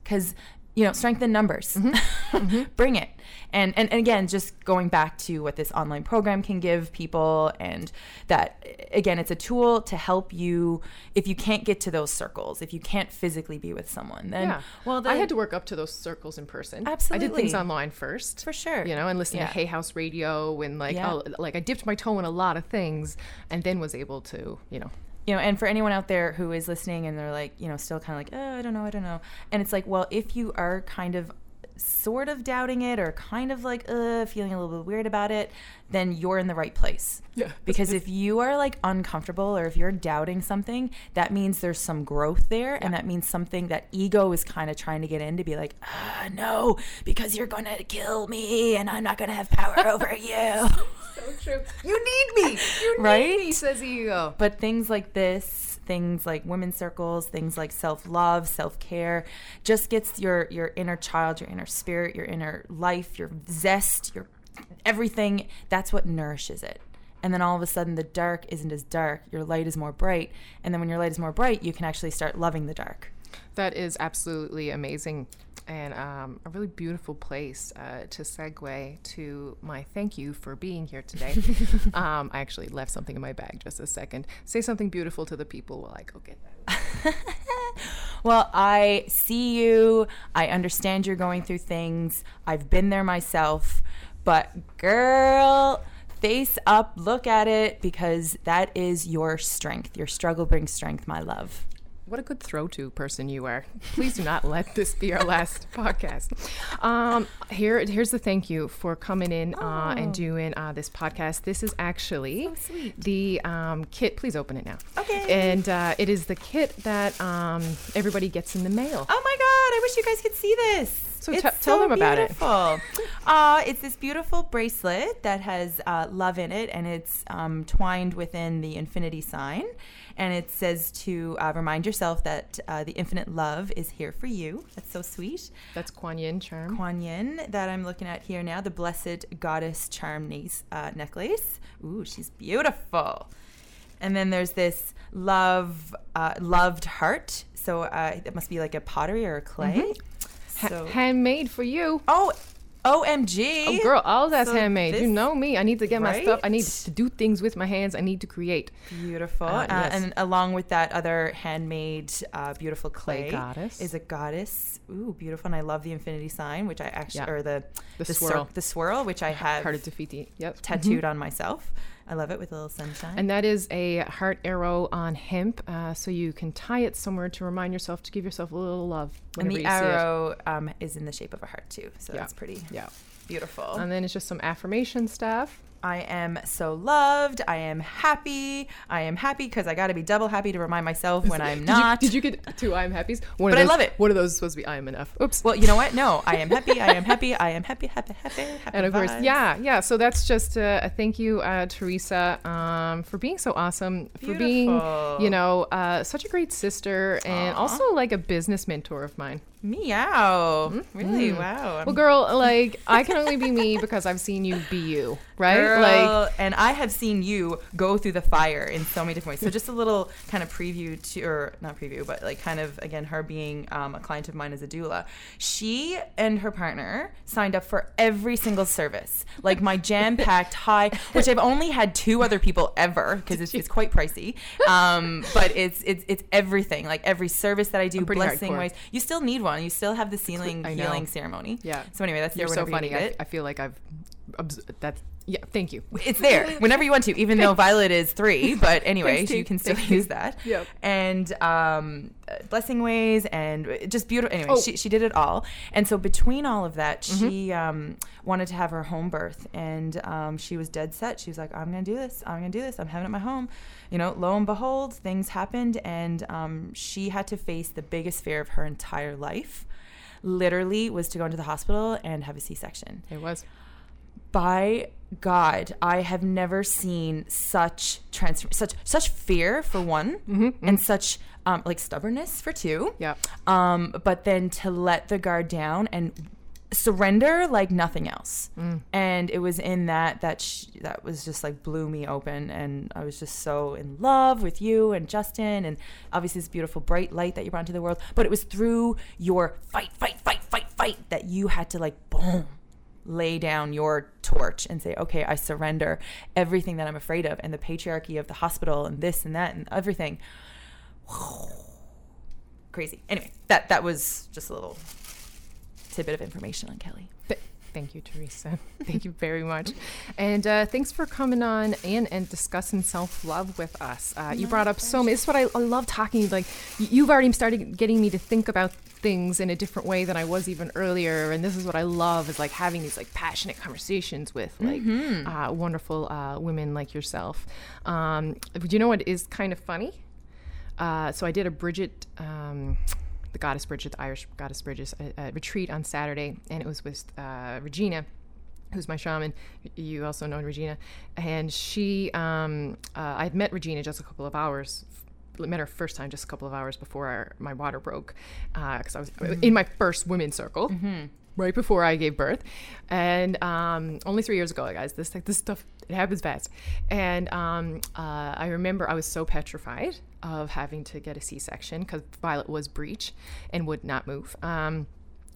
Because, you know, strength in numbers. Mm-hmm. Mm-hmm. Bring it. And again, just going back to what this online program can give people, and that, again, it's a tool to help you if you can't get to those circles, if you can't physically be with someone. Then, I had to work up to those circles in person. Absolutely. I did things online first. For sure. You know, and listening to Hay House Radio, and I dipped my toe in a lot of things, and then was able to, you know. You know, and for anyone out there who is listening and they're like, you know, still kind of like, oh, I don't know. And it's like, well, if you are kind of sort of doubting it, or kind of like feeling a little bit weird about it, then you're in the right place. Yeah. Because if you are, like, uncomfortable, or if you're doubting something, that means there's some growth there, and that means something that ego is kind of trying to get in, to be like, no, because you're going to kill me and I'm not going to have power over you. So true. You need me. You need me, says ego. But things like this, things like women's circles, things like self-love, self-care, just gets your inner child, your inner spirit, your inner life, your zest, your everything. That's what nourishes it. And then all of a sudden the dark isn't as dark. Your light is more bright. And then when your light is more bright, you can actually start loving the dark. That is absolutely amazing, and a really beautiful place to segue to my thank you for being here today. I actually left something in my bag, just a second. Say something beautiful to the people while I go get that. Well, I see you. I understand you're going through things. I've been there myself. But girl, face up, look at it, because that is your strength. Your struggle brings strength, my love. What a good throw-to person you are. Please do not let this be our last podcast. Here's the thank you for coming in and doing this podcast. This is actually the kit. Please open it now. Okay. And it is the kit that everybody gets in the mail. Oh, my God. I wish you guys could see this. So tell them about it. It's so beautiful. It's this beautiful bracelet that has love in it, and it's twined within the infinity sign. And it says to remind yourself that the infinite love is here for you. That's so sweet. That's Kuan Yin charm. Kuan Yin that I'm looking at here now, the Blessed Goddess charm necklace. Ooh, she's beautiful. And then there's this loved heart. So it must be like a pottery or a clay. Mm-hmm. So handmade for you. Oh, OMG. Oh, girl, all that's handmade. You know me. I need to get my stuff. I need to do things with my hands. I need to create. Beautiful. And along with that other handmade, beautiful clay goddess is a goddess. Ooh, beautiful. And I love the infinity sign, which I actually, or the swirl. The swirl, which I have heart of De Fiti. Yep. Tattooed on myself. I love it, with a little sunshine. And that is a heart arrow on hemp, so you can tie it somewhere to remind yourself to give yourself a little love. And the arrow is in the shape of a heart, too, so that's pretty beautiful. And then it's just some affirmation stuff. I am so loved. I am happy. I am happy because I got to be double happy to remind myself when I'm not. Did you get two I am happies? But I love it. One of those is supposed to be I am enough. Oops. Well, you know what? No, I am happy. I am happy. I am happy, happy, happy, happy. And of course, yeah. So that's just a thank you, Teresa, for being so awesome, for being, such a great sister and also like a business mentor of mine. Meow. Mm-hmm. Really? Wow. Well, girl, like, I can only be me because I've seen you be you, right? Girl, like, and I have seen you go through the fire in so many different ways. So just a little kind of preview to, or not preview, but like kind of, again, her being a client of mine as a doula. She and her partner signed up for every single service. Like my jam-packed high, which I've only had two other people ever because it's quite pricey. But it's everything. Like every service that I do, blessing wise. You still need one. You still have the ceiling healing ceremony. Yeah. So anyway, that's there. You're so funny. I feel like I've that. Yeah. Thank you. It's there whenever you want to, even though Violet is 3. But anyway, you can still use that. Yep. And blessing ways and just beautiful. Anyway, she did it all. And so between all of that, she wanted to have her home birth, and she was dead set. She was like, "I'm going to do this. I'm going to do this. I'm having it at my home." You know, lo and behold, things happened, and she had to face the biggest fear of her entire life. Literally, was to go into the hospital and have a C-section. It was. By God, I have never seen such fear for one, and such like stubbornness for two. Yeah. But then to let the guard down and surrender like nothing else. And it was in that was just like blew me open, and I was just so in love with you and Justin, and obviously this beautiful bright light that you brought into the world. But it was through your fight that you had to like boom, lay down your torch and say, okay, I surrender everything that I'm afraid of, and the patriarchy of the hospital and this and that and everything. Crazy. Anyway, that was just a little tidbit of information on Kelly. Thank you, Teresa. Thank you very much. And thanks for coming on and discussing self-love with us. You brought up so many. This is what I love talking. Like, you've already started getting me to think about things in a different way than I was even earlier. And this is what I love, is like having these like passionate conversations with like wonderful women like yourself. Do you know what is kind of funny? So I did a Bridget... the goddess Bridget, the Irish goddess Bridget, retreat on Saturday, and it was with Regina, who's my shaman. You also know Regina, and she, I'd met Regina just a couple of hours. Met her first time just a couple of hours before my water broke, because I was in my first women's circle. Mm-hmm. Right before I gave birth, and only 3 years ago, guys. This stuff, it happens fast. And I remember I was so petrified of having to get a C-section because Violet was breech and would not move.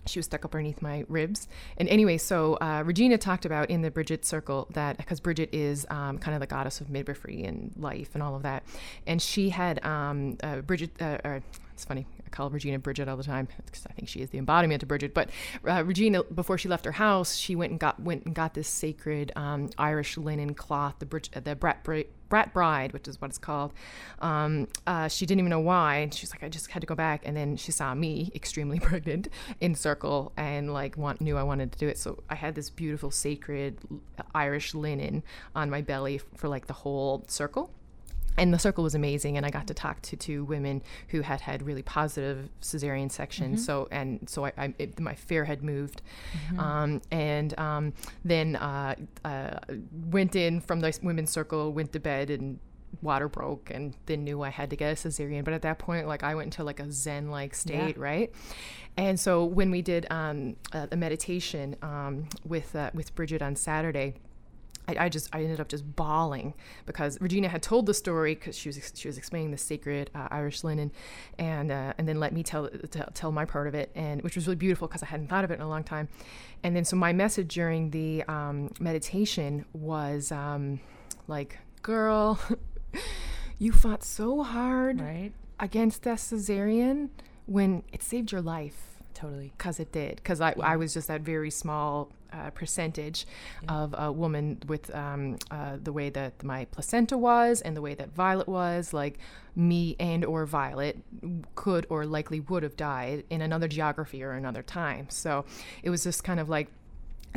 She was stuck up underneath my ribs. And anyway, so Regina talked about in the Bridget circle that, because Bridget is kind of the goddess of midwifery and life and all of that. And she had Bridget, it's funny, I call Regina Bridget all the time because I think she is the embodiment of Bridget. But Regina, before she left her house, she went and got this sacred Irish linen cloth, the Brat Bride, which is what it's called. She didn't even know why, and she's like, I just had to go back. And then she saw me extremely pregnant in circle, and like knew I wanted to do it. So I had this beautiful sacred Irish linen on my belly for like the whole circle. And the circle was amazing, and I got to talk to two women who had really positive cesarean sections. Mm-hmm. So my fear had moved, then went in from the women's circle, went to bed, and water broke, and then knew I had to get a cesarean. But at that point, like I went into like a Zen-like state, right? And so when we did a meditation with Bridget on Saturday. I ended up just bawling because Regina had told the story, because she was explaining the sacred Irish linen, and then let me tell my part of it, and which was really beautiful because I hadn't thought of it in a long time. And then so my message during the meditation was like, girl, you fought so hard against that cesarean when it saved your life. Totally. Because it did. Because I was just that very small percentage of a woman with the way that my placenta was and the way that Violet was. Like me and or Violet could or likely would have died in another geography or another time. So it was just kind of like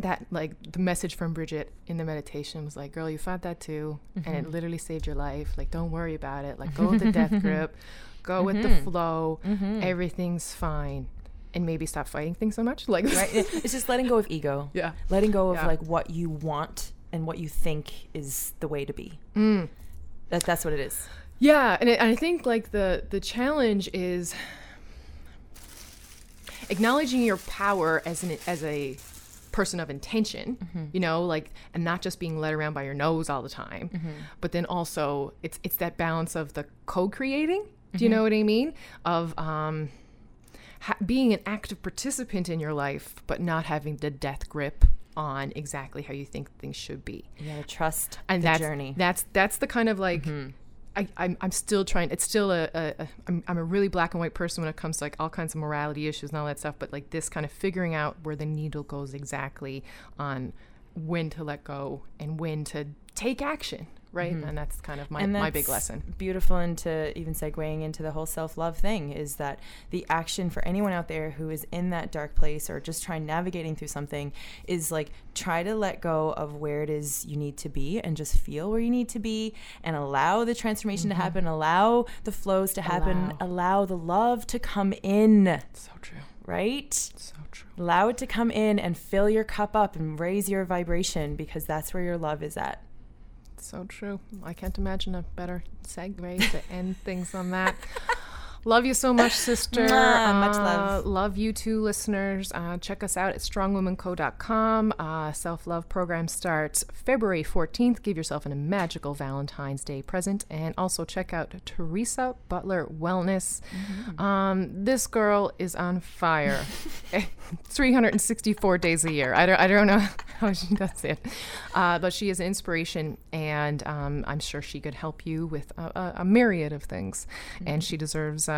that, like, the message from Bridget in the meditation was like, girl, you fought that too, mm-hmm. and it literally saved your life. Like, don't worry about it. Like, go with the death grip, go mm-hmm. with the flow, mm-hmm. everything's fine. And maybe stop fighting things so much. Like, right? It's just letting go of ego. Yeah. Letting go of, like, what you want and what you think is the way to be. Mm. That's what it is. Yeah. And I think, like, the challenge is acknowledging your power as a person of intention, mm-hmm. you know, like, and not just being led around by your nose all the time, mm-hmm. but then also it's that balance of the co-creating. Mm-hmm. Do you know what I mean? Of being an active participant in your life, but not having the death grip on exactly how you think things should be. You gotta trust and the journey. That's the kind of, like, mm-hmm. I'm still trying. It's still I'm a really black and white person when it comes to, like, all kinds of morality issues and all that stuff. But, like, this kind of figuring out where the needle goes exactly on when to let go and when to take action. Right. Mm-hmm. And that's kind of my big lesson. Beautiful. And to even segueing into the whole self-love thing is that the action for anyone out there who is in that dark place or just trying navigating through something is, like, try to let go of where it is you need to be and just feel where you need to be and allow the transformation mm-hmm. to happen, allow the flows to happen, allow the love to come in. So true. Right? So true. Allow it to come in and fill your cup up and raise your vibration, because that's where your love is at. So true. I can't imagine a better segue to end things on that. Love you so much, sister. Much love. Love you too, listeners. Check us out at strongwomenco.com. Self-love program starts February 14th. Give yourself a magical Valentine's Day present. And also check out Teresa Butler Wellness. Mm-hmm. This girl is on fire. 364 days a year. I don't know how she does it. But she is an inspiration. And I'm sure she could help you with a myriad of things. Mm-hmm. And she deserves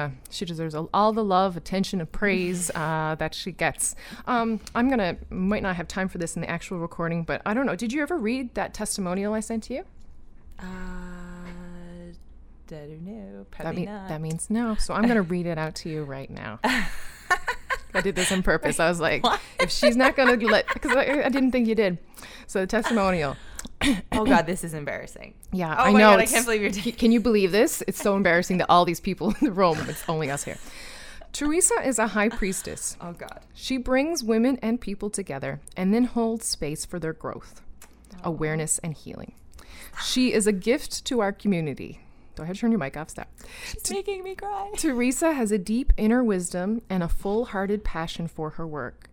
all the love, attention, and praise that she gets. Might not have time for this in the actual recording, but I don't know. Did you ever read that testimonial I sent to you? I don't know. Probably not. That means no. So I'm going to read it out to you right now. I did this on purpose. I was like, what? If she's not going to let, because I didn't think you did. So the testimonial. Oh God, this is embarrassing. Yeah, oh I know. God, I can't believe you're doing. Can you believe this? It's so embarrassing that all these people in the room, it's only us here. Teresa is a high priestess. Oh God. She brings women and people together and then holds space for their growth, awareness, and healing. She is a gift to our community. Go ahead, turn your mic off. Stop. She's making me cry. Teresa has a deep inner wisdom and a full-hearted passion for her work.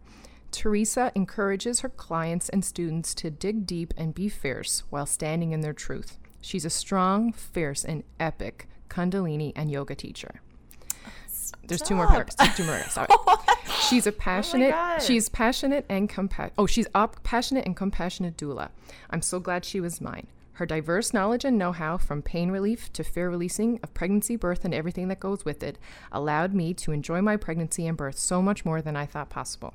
Teresa encourages her clients and students to dig deep and be fierce while standing in their truth. She's a strong, fierce, and epic Kundalini and yoga teacher. Stop. There's two more parts. Two more. Sorry. She's a passionate. Oh she's passionate and compassionate. Oh, she's passionate and compassionate doula. I'm so glad she was mine. Her diverse knowledge and know-how, from pain relief to fear releasing of pregnancy, birth, and everything that goes with it, allowed me to enjoy my pregnancy and birth so much more than I thought possible.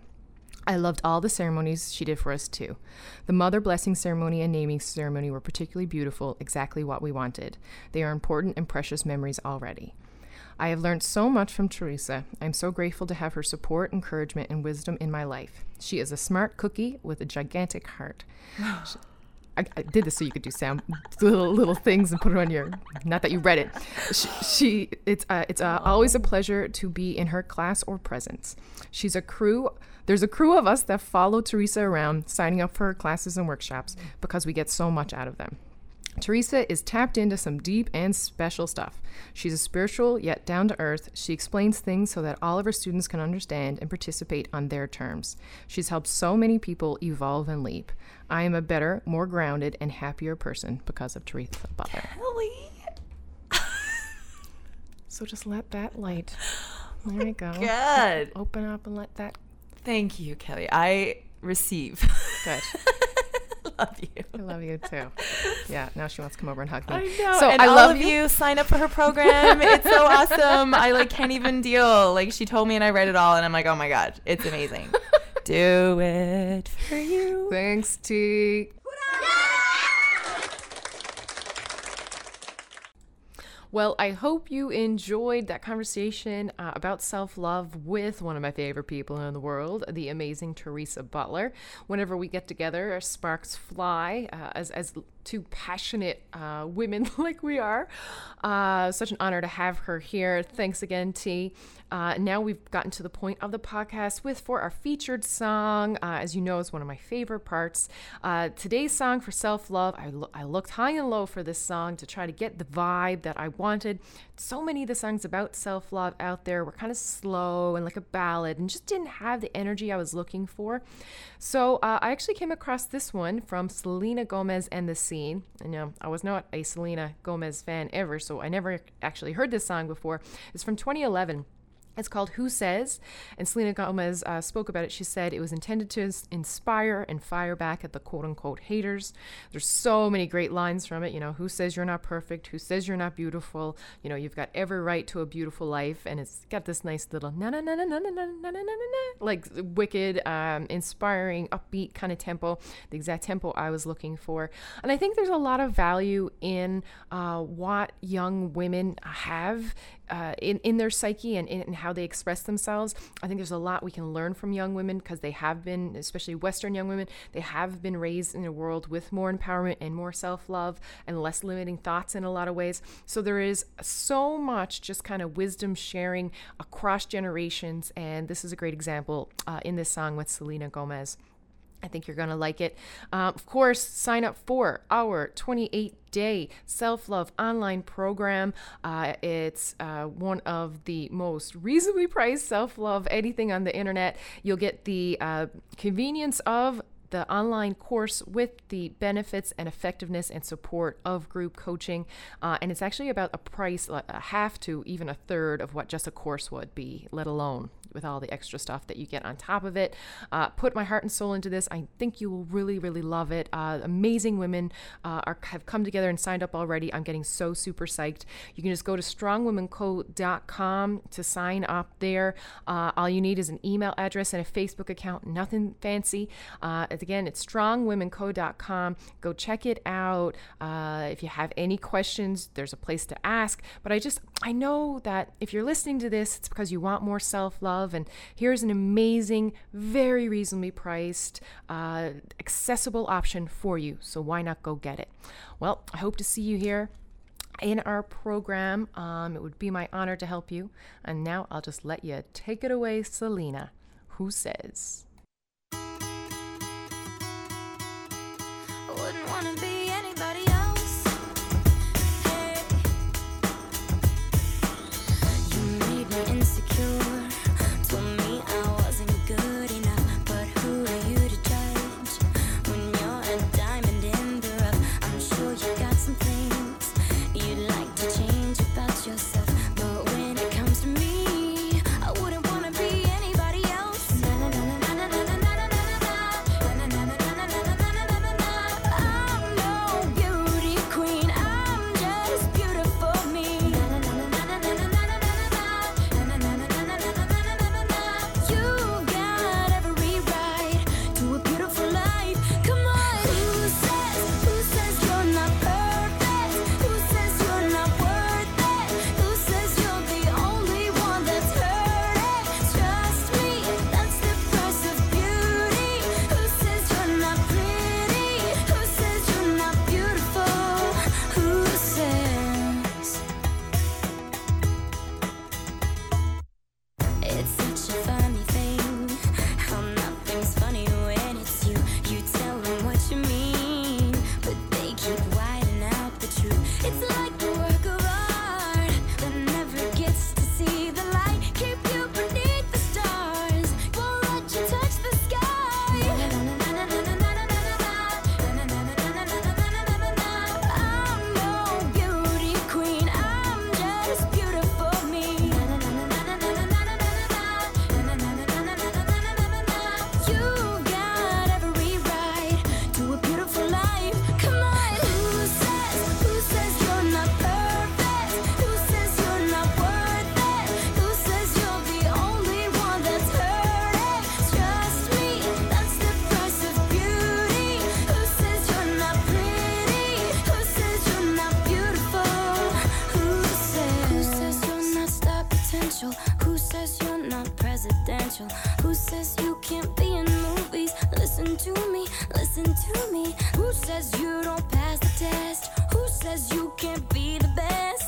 I loved all the ceremonies she did for us, too. The mother blessing ceremony and naming ceremony were particularly beautiful, exactly what we wanted. They are important and precious memories already. I have learned so much from Teresa. I'm so grateful to have her support, encouragement, and wisdom in my life. She is a smart cookie with a gigantic heart. I did this so you could do sound little things and put it on your. Not that you read it. She it's always a pleasure to be in her class or presence. She's a crew. There's a crew of us that follow Teresa around, signing up for her classes and workshops because we get so much out of them. Teresa is tapped into some deep and special stuff. She's a spiritual yet down to earth. She explains things so that all of her students can understand and participate on their terms. She's helped so many people evolve and leap. I am a better, more grounded, and happier person because of Teresa Butler. Kelly. So just let that light. There you go. Good. Open up and let that. Thank you, Kelly. I receive. Good. Love you. I love you too. Yeah, now she wants to come over and hug me. I know. So and I all love of you. Sign up for her program. It's so awesome. I can't even deal. Like, she told me and I read it all and I'm like, oh my God, it's amazing. Do it for you. Thanks, T. Well, I hope you enjoyed that conversation about self-love with one of my favorite people in the world, the amazing Teresa Butler. Whenever we get together, our sparks fly as two passionate women like we are. Such an honor to have her here. Thanks again, T. Now we've gotten to the point of the podcast for our featured song. As you know, it's one of my favorite parts. Today's song for self-love, I looked high and low for this song to try to get the vibe that I wanted. So many of the songs about self-love out there were kind of slow and like a ballad and just didn't have the energy I was looking for. So I actually came across this one from Selena Gomez and the Scene. And, you know, I was not a Selena Gomez fan ever, so I never actually heard this song before. It's from 2011. It's called Who Says, and Selena Gomez spoke about it. She said it was intended to inspire and fire back at the quote-unquote haters. There's so many great lines from it. You know, who says you're not perfect? Who says you're not beautiful? You know, you've got every right to a beautiful life. And it's got this nice little na-na-na-na-na-na-na-na-na-na-na, like wicked, inspiring, upbeat kind of tempo, the exact tempo I was looking for. And I think there's a lot of value in what young women have in their psyche and in how they express themselves. I think there's a lot we can learn from young women because they have been, especially Western young women, they have been raised in a world with more empowerment and more self-love and less limiting thoughts in a lot of ways. So there is so much just kind of wisdom sharing across generations. And this is a great example in this song with Selena Gomez. I think you're going to like it. Of course, sign up for our 28-day self-love online program. It's one of the most reasonably priced self-love anything on the internet. You'll get the convenience of the online course with the benefits and effectiveness and support of group coaching. And it's actually about a price, like a half to even a third of what just a course would be, let alone with all the extra stuff that you get on top of it. Put my heart and soul into this. I think you will really, really love it. Amazing women have come together and signed up already. I'm getting so super psyched. You can just go to strongwomenco.com to sign up there. All you need is an email address and a Facebook account, nothing fancy. Again, it's strongwomenco.com. Go check it out. If you have any questions, there's a place to ask. But I know that if you're listening to this, it's because you want more self-love. And here's an amazing, very reasonably priced, accessible option for you. So why not go get it? Well, I hope to see you here in our program. It would be my honor to help you. And now I'll just let you take it away, Selena. Who says? Wouldn't wanna be anybody else. Hey. You made me insecure, told me I wasn't good enough, but who are you to judge when you're a diamond in the rough? I'm sure you got some things you'd like to change about yourself, but when it comes to me, I wouldn't wanna be anybody else. Na na na na na na na na na na na na. Na na na na. special. Who says you can't be in movies? Listen to me, listen to me. Who says you don't pass the test? Who says you can't be the best?